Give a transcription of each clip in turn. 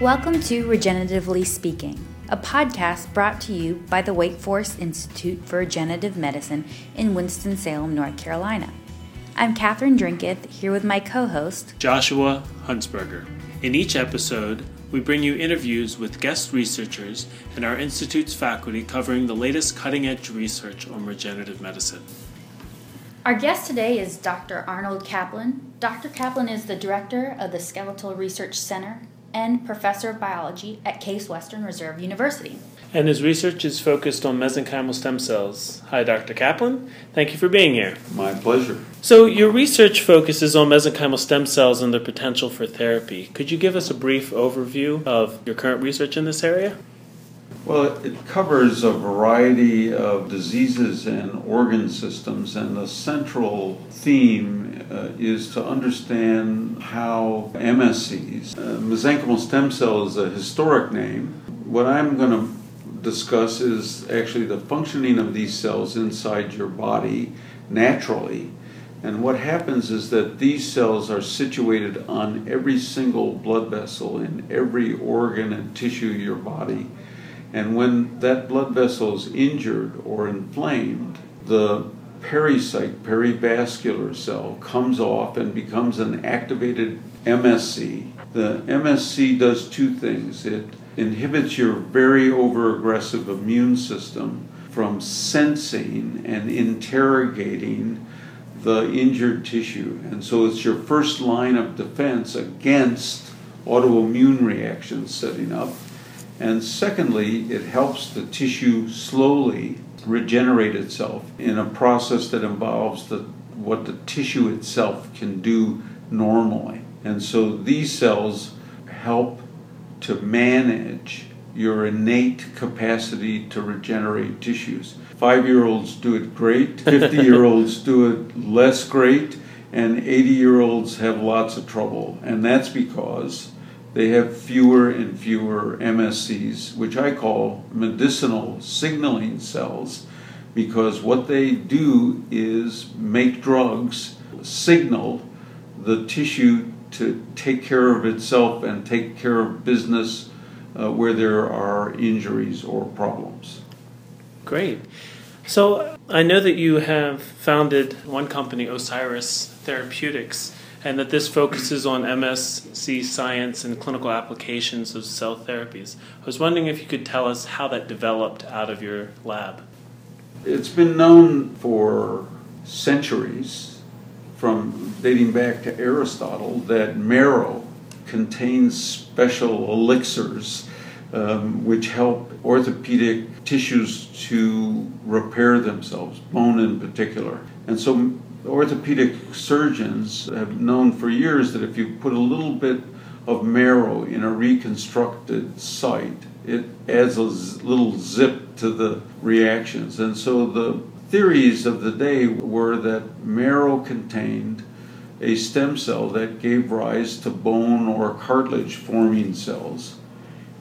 Welcome to Regeneratively Speaking, a podcast brought to you by the Wake Forest Institute for Regenerative Medicine in Winston-Salem, North Carolina. I'm Katherine Drinketh, here with my co-host, Joshua Huntsberger. In each episode, we bring you interviews with guest researchers and our Institute's faculty covering the latest cutting-edge research on regenerative medicine. Our guest today is Dr. Arnold Kaplan. Dr. Kaplan is the director of the Skeletal Research Center and professor of biology at Case Western Reserve University. And his research is focused on mesenchymal stem cells. Hi, Dr. Kaplan. Thank you for being here. My pleasure. So your research focuses on mesenchymal stem cells and their potential for therapy. Could you give us a brief overview of your current research in this area? Well, it covers a variety of diseases and organ systems, and the central theme is to understand how MSCs, mesenchymal stem cell is a historic name. What I'm going to discuss is actually the functioning of these cells inside your body naturally. And what happens is that these cells are situated on every single blood vessel in every organ and tissue of your body. And when that blood vessel is injured or inflamed, the pericyte, perivascular cell, comes off and becomes an activated MSC. The MSC does two things. It inhibits your very overaggressive immune system from sensing and interrogating the injured tissue. And so it's your first line of defense against autoimmune reactions setting up. And secondly, it helps the tissue slowly regenerate itself in a process that involves what the tissue itself can do normally. And so these cells help to manage your innate capacity to regenerate tissues. 5-year-olds do it great, 50-year-olds do it less great, and 80-year-olds have lots of trouble. And that's because they have fewer and fewer MSCs, which I call medicinal signaling cells, because what they do is make drugs signal the tissue to take care of itself and take care of business where there are injuries or problems. Great. So I know that you have founded one company, Osiris Therapeutics, and that this focuses on MSC science and clinical applications of cell therapies. I was wondering if you could tell us how that developed out of your lab. It's been known for centuries, from dating back to Aristotle, that marrow contains special elixirs which help orthopedic tissues to repair themselves, bone in particular. And so orthopedic surgeons have known for years that if you put a little bit of marrow in a reconstructed site, it adds a little zip to the reactions. And so the theories of the day were that marrow contained a stem cell that gave rise to bone or cartilage forming cells.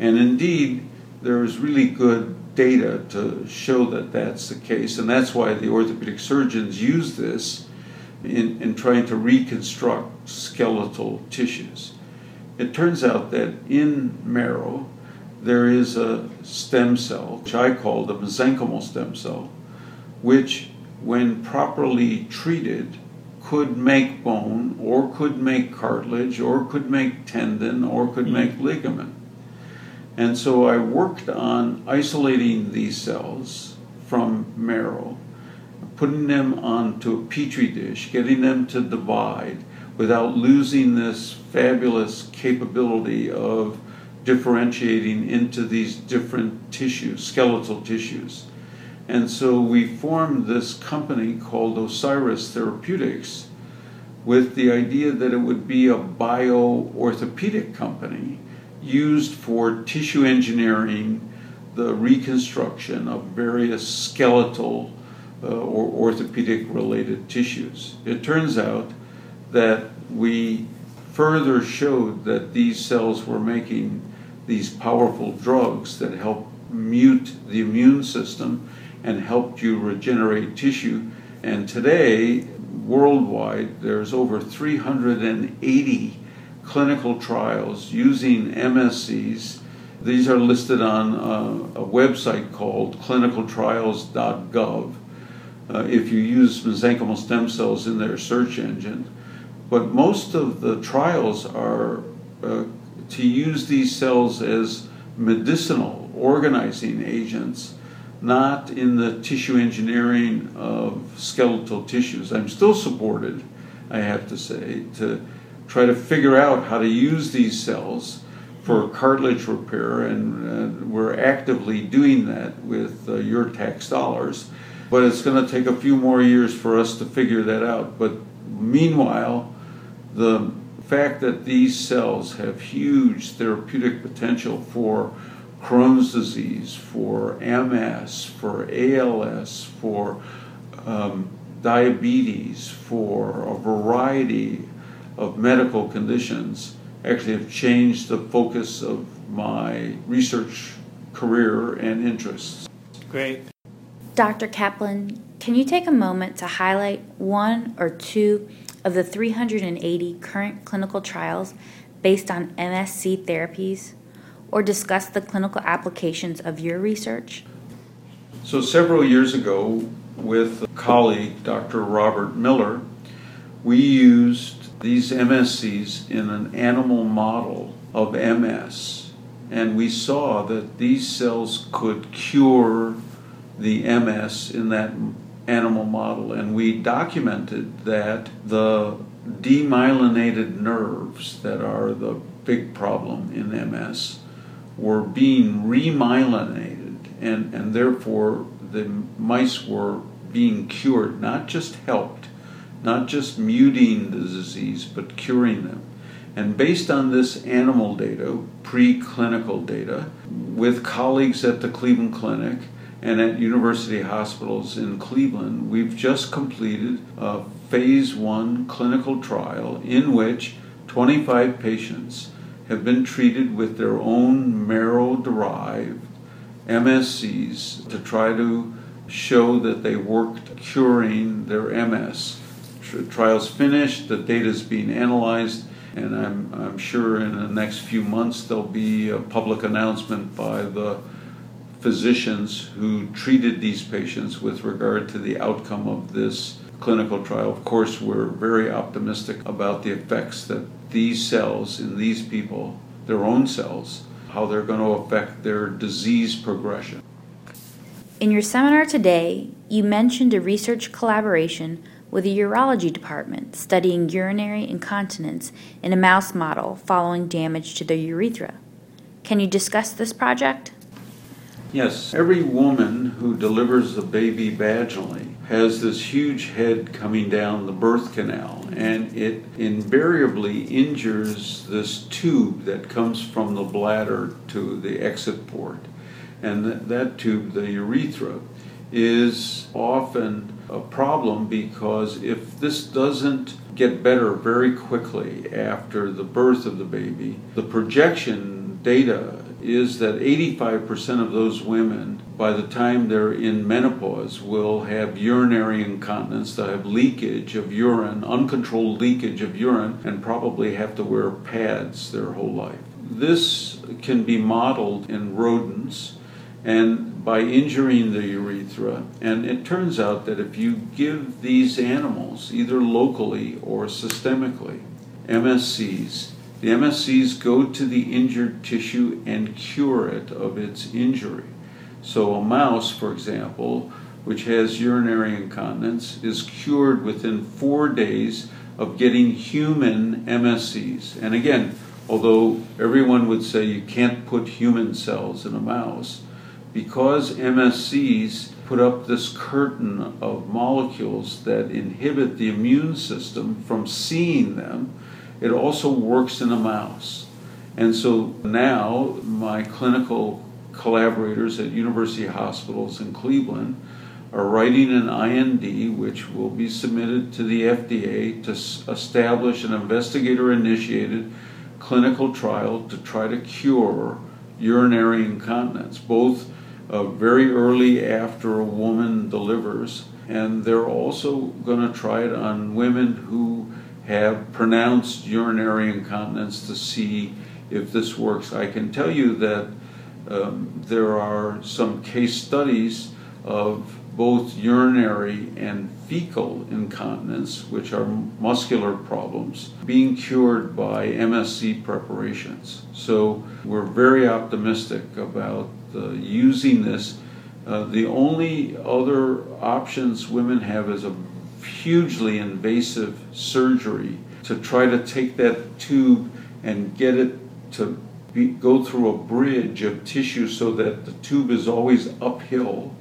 And indeed, there is really good data to show that that's the case, and that's why the orthopedic surgeons use this in trying to reconstruct skeletal tissues. It turns out that in marrow there is a stem cell, which I call the mesenchymal stem cell, which when properly treated could make bone or could make cartilage or could make tendon or could make ligament. And so I worked on isolating these cells from marrow, putting them onto a petri dish, getting them to divide without losing this fabulous capability of differentiating into these different tissues, skeletal tissues. And so we formed this company called Osiris Therapeutics with the idea that it would be a bioorthopedic company used for tissue engineering, the reconstruction of various skeletal or orthopedic-related tissues. It turns out that we further showed that these cells were making these powerful drugs that help mute the immune system and helped you regenerate tissue. And today, worldwide, there's over 380 clinical trials using MSCs. These are listed on a website called clinicaltrials.gov. If you use mesenchymal stem cells in their search engine. But most of the trials are to use these cells as medicinal organizing agents, not in the tissue engineering of skeletal tissues. I'm still supported, I have to say, to try to figure out how to use these cells for cartilage repair, and we're actively doing that with your tax dollars. But it's going to take a few more years for us to figure that out. But meanwhile, the fact that these cells have huge therapeutic potential for Crohn's disease, for MS, for ALS, for diabetes, for a variety of medical conditions, actually have changed the focus of my research career and interests. Great. Dr. Kaplan, can you take a moment to highlight one or two of the 380 current clinical trials based on MSC therapies, or discuss the clinical applications of your research? So several years ago, with a colleague, Dr. Robert Miller, we used these MSCs in an animal model of MS, and we saw that these cells could cure the MS in that animal model, and we documented that the demyelinated nerves that are the big problem in MS were being remyelinated, and therefore the mice were being cured, not just helped, not just muting the disease, but curing them. And based on this animal data, preclinical data, with colleagues at the Cleveland Clinic and at University Hospitals in Cleveland, we've just completed a phase 1 clinical trial in which 25 patients have been treated with their own marrow-derived MSCs to try to show that they worked curing their MS. Trial's finished, the data's being analyzed, and I'm sure in the next few months there'll be a public announcement by the physicians who treated these patients with regard to the outcome of this clinical trial. Of course, we're very optimistic about the effects that these cells in these people, their own cells, how they're going to affect their disease progression. In your seminar today, you mentioned a research collaboration with a urology department studying urinary incontinence in a mouse model following damage to the urethra. Can you discuss this project? Yes, every woman who delivers a baby vaginally has this huge head coming down the birth canal, and it invariably injures this tube that comes from the bladder to the exit port. And that tube, the urethra, is often a problem because if this doesn't get better very quickly after the birth of the baby, the projection data is that 85% of those women, by the time they're in menopause, will have urinary incontinence. They'll have leakage of urine, uncontrolled leakage of urine, and probably have to wear pads their whole life. This can be modeled in rodents and by injuring the urethra. And it turns out that if you give these animals, either locally or systemically, MSCs, the MSCs go to the injured tissue and cure it of its injury. So a mouse, for example, which has urinary incontinence, is cured within 4 days of getting human MSCs. And again, although everyone would say you can't put human cells in a mouse, because MSCs put up this curtain of molecules that inhibit the immune system from seeing them, it also works in a mouse. And so now my clinical collaborators at University Hospitals in Cleveland are writing an IND, which will be submitted to the FDA, to establish an investigator-initiated clinical trial to try to cure urinary incontinence, both very early after a woman delivers, and they're also going to try it on women who have pronounced urinary incontinence to see if this works. I can tell you that there are some case studies of both urinary and fecal incontinence, which are muscular problems, being cured by MSC preparations. So we're very optimistic about using this. The only other options women have is a hugely invasive surgery to try to take that tube and get it to go through a bridge of tissue so that the tube is always uphill,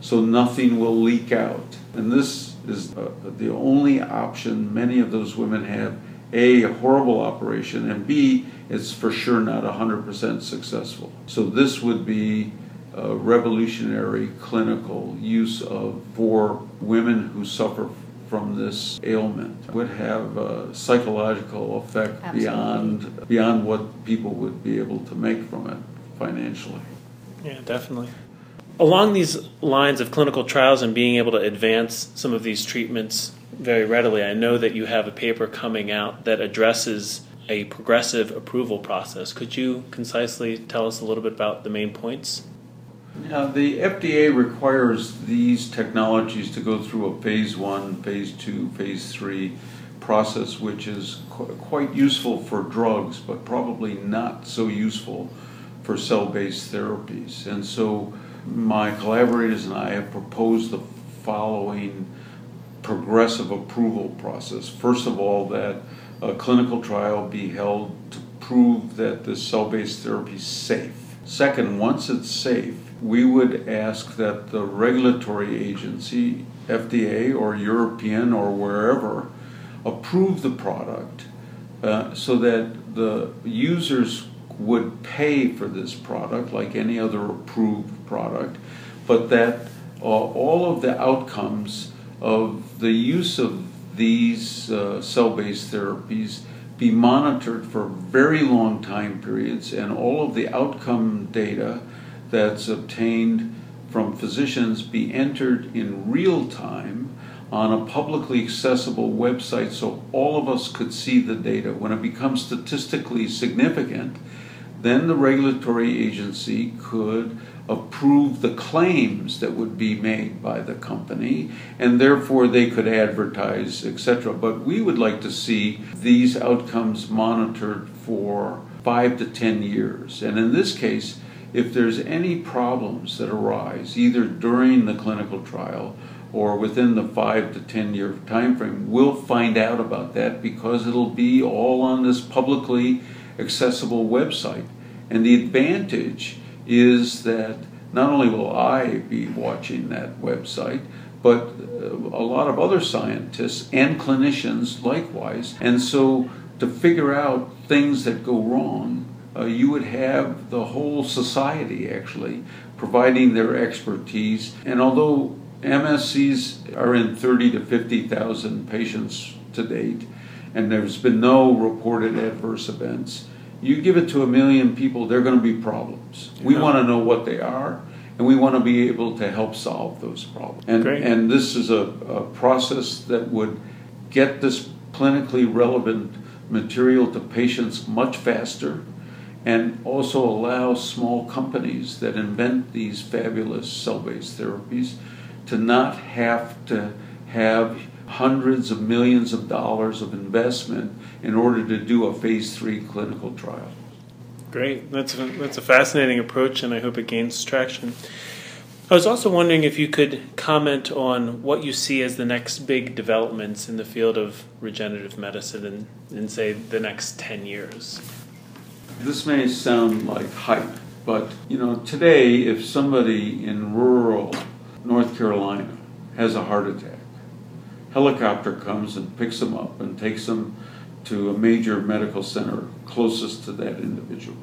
so nothing will leak out. And this is the only option many of those women have. A, a horrible operation, and B, it's for sure not 100% successful. So this would be a revolutionary clinical use of for women who suffer from this ailment. Would have a psychological effect beyond what people would be able to make from it financially. Yeah, definitely. Along these lines of clinical trials and being able to advance some of these treatments very readily, I know that you have a paper coming out that addresses a progressive approval process. Could you concisely tell us a little bit about the main points? Now, the FDA requires these technologies to go through a phase 1, phase 2, phase 3 process, which is quite useful for drugs, but probably not so useful for cell-based therapies. And so my collaborators and I have proposed the following progressive approval process. First of all, that a clinical trial be held to prove that the cell-based therapy is safe. Second, once it's safe, we would ask that the regulatory agency, FDA or European or wherever, approve the product so that the users would pay for this product like any other approved product, but that all of the outcomes of the use of these cell-based therapies be monitored for very long time periods, and all of the outcome data that's obtained from physicians be entered in real time on a publicly accessible website so all of us could see the data. When it becomes statistically significant, then the regulatory agency could approve the claims that would be made by the company, and therefore they could advertise, etc. But we would like to see these outcomes monitored for 5 to 10 years. And in this case, if there's any problems that arise, either during the clinical trial or within the 5 to 10 year time frame, we'll find out about that because it'll be all on this publicly accessible website. And the advantage is that not only will I be watching that website, but a lot of other scientists and clinicians likewise. And so to figure out things that go wrong, you would have the whole society actually providing their expertise. And although MSCs are in 30 to 50,000 patients to date, and there's been no reported adverse events, you give it to 1 million people, they're going to be problems. Yeah. We want to know what they are, and we want to be able to help solve those problems. And this is a process that would get this clinically relevant material to patients much faster, and also allow small companies that invent these fabulous cell-based therapies to not have to have hundreds of millions of dollars of investment in order to do a phase 3 clinical trial. Great. That's a fascinating approach, and I hope it gains traction. I was also wondering if you could comment on what you see as the next big developments in the field of regenerative medicine in say, the next 10 years. This may sound like hype, but today if somebody in rural North Carolina has a heart attack, helicopter comes and picks them up and takes them to a major medical center closest to that individual.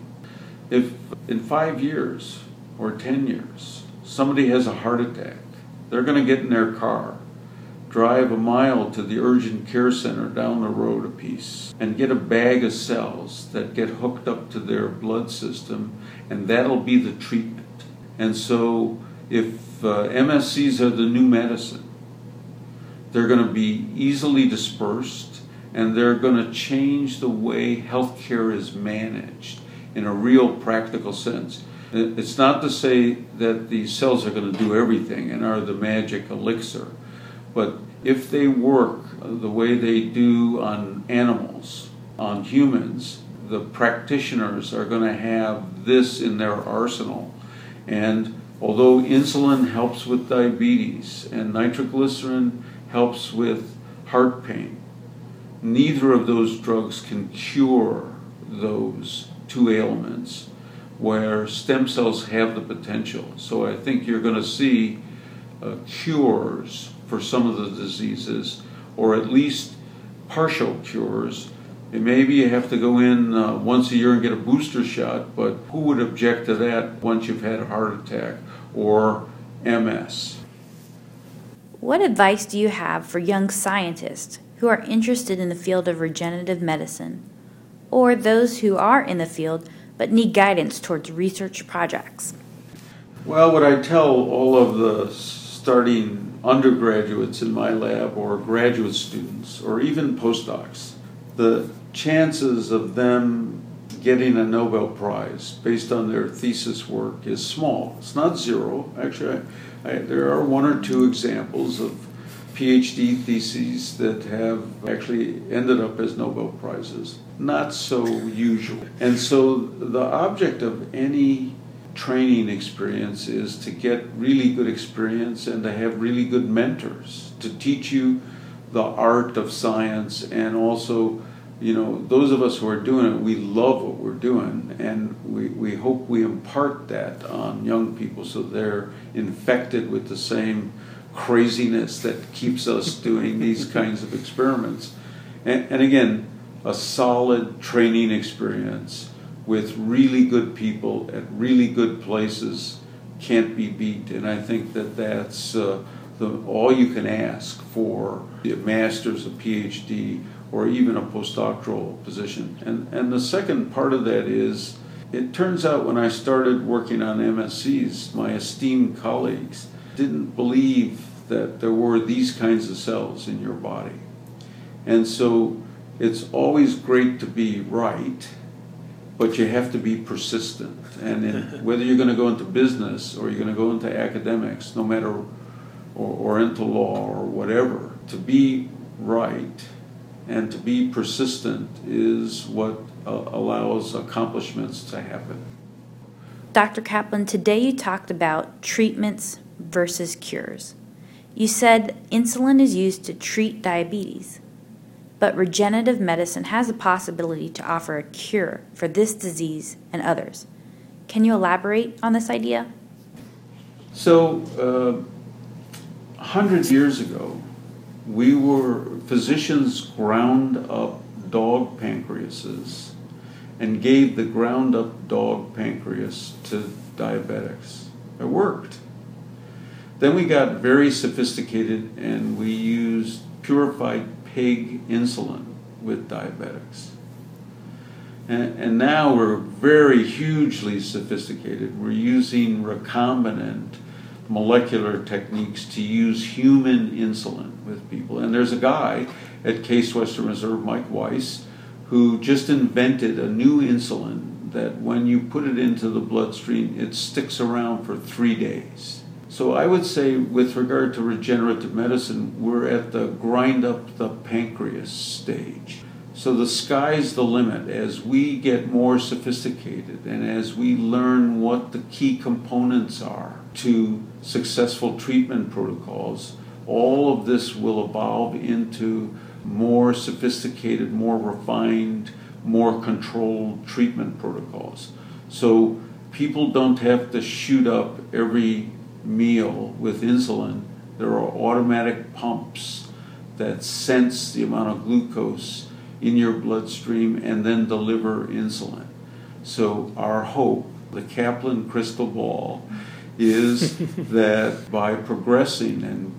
If in 5 years or 10 years somebody has a heart attack, they're going to get in their car, drive a mile to the urgent care center down the road a piece, and get a bag of cells that get hooked up to their blood system, and that'll be the treatment. And so if MSCs are the new medicine, they're going to be easily dispersed, and they're going to change the way healthcare is managed in a real practical sense. It's not to say that these cells are going to do everything and are the magic elixir, but if they work the way they do on animals, on humans, the practitioners are going to have this in their arsenal. And although insulin helps with diabetes and nitroglycerin helps with heart pain, neither of those drugs can cure those two ailments where stem cells have the potential. So I think you're going to see cures for some of the diseases, or at least partial cures. And maybe you have to go in once a year and get a booster shot, but who would object to that once you've had a heart attack or MS? What advice do you have for young scientists who are interested in the field of regenerative medicine, or those who are in the field but need guidance towards research projects? Well, what I tell all of the starting undergraduates in my lab, or graduate students, or even postdocs, the chances of them getting a Nobel Prize based on their thesis work is small. It's not zero. Actually, there are one or two examples of PhD theses that have actually ended up as Nobel Prizes. Not so usual. And so the object of any training experience is to get really good experience and to have really good mentors to teach you the art of science. And also, you know, those of us who are doing it, we love what we're doing, and we hope we impart that on young people so they're infected with the same craziness that keeps us doing these kinds of experiments. And again, a solid training experience with really good people at really good places can't be beat. And I think that's all you can ask for a master's, a PhD, or even a postdoctoral position. And the second part of that is, it turns out when I started working on MSCs, my esteemed colleagues didn't believe that there were these kinds of cells in your body. And so it's always great to be right, but you have to be persistent. And whether you're going to go into business or you're going to go into academics, no matter, or into law or whatever, to be right and to be persistent is what allows accomplishments to happen. Dr. Kaplan, today you talked about treatments versus cures. You said insulin is used to treat diabetes, but regenerative medicine has the possibility to offer a cure for this disease and others. Can you elaborate on this idea? So, hundreds of years ago, physicians ground up dog pancreases and gave the ground up dog pancreas to diabetics. It worked. Then we got very sophisticated and we used purified pig insulin with diabetics. And now we're very hugely sophisticated. We're using recombinant molecular techniques to use human insulin with people. And there's a guy at Case Western Reserve, Mike Weiss, who just invented a new insulin that when you put it into the bloodstream, it sticks around for 3 days. So I would say, with regard to regenerative medicine, we're at the grind up the pancreas stage. So the sky's the limit. As we get more sophisticated and as we learn what the key components are to successful treatment protocols, all of this will evolve into more sophisticated, more refined, more controlled treatment protocols. So people don't have to shoot up every meal with insulin. There are automatic pumps that sense the amount of glucose in your bloodstream and then deliver insulin. So our hope, the Kaplan crystal ball, is that by progressing and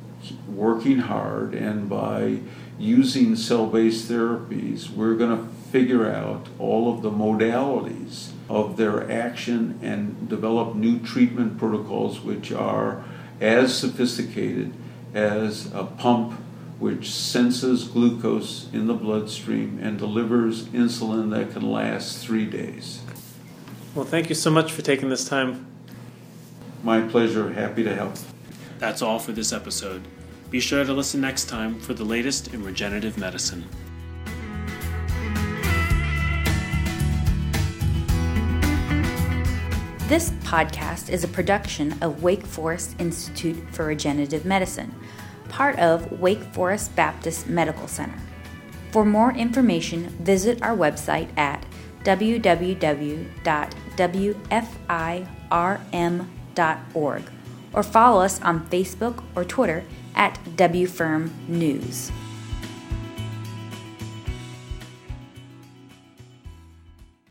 working hard and by using cell-based therapies, we're going to figure out all of the modalities of their action and develop new treatment protocols which are as sophisticated as a pump which senses glucose in the bloodstream and delivers insulin that can last 3 days. Well, thank you so much for taking this time. My pleasure. Happy to help. That's all for this episode. Be sure to listen next time for the latest in regenerative medicine. This podcast is a production of Wake Forest Institute for Regenerative Medicine, part of Wake Forest Baptist Medical Center. For more information, visit our website at www.wfirm.org or follow us on Facebook or Twitter at WFirm News.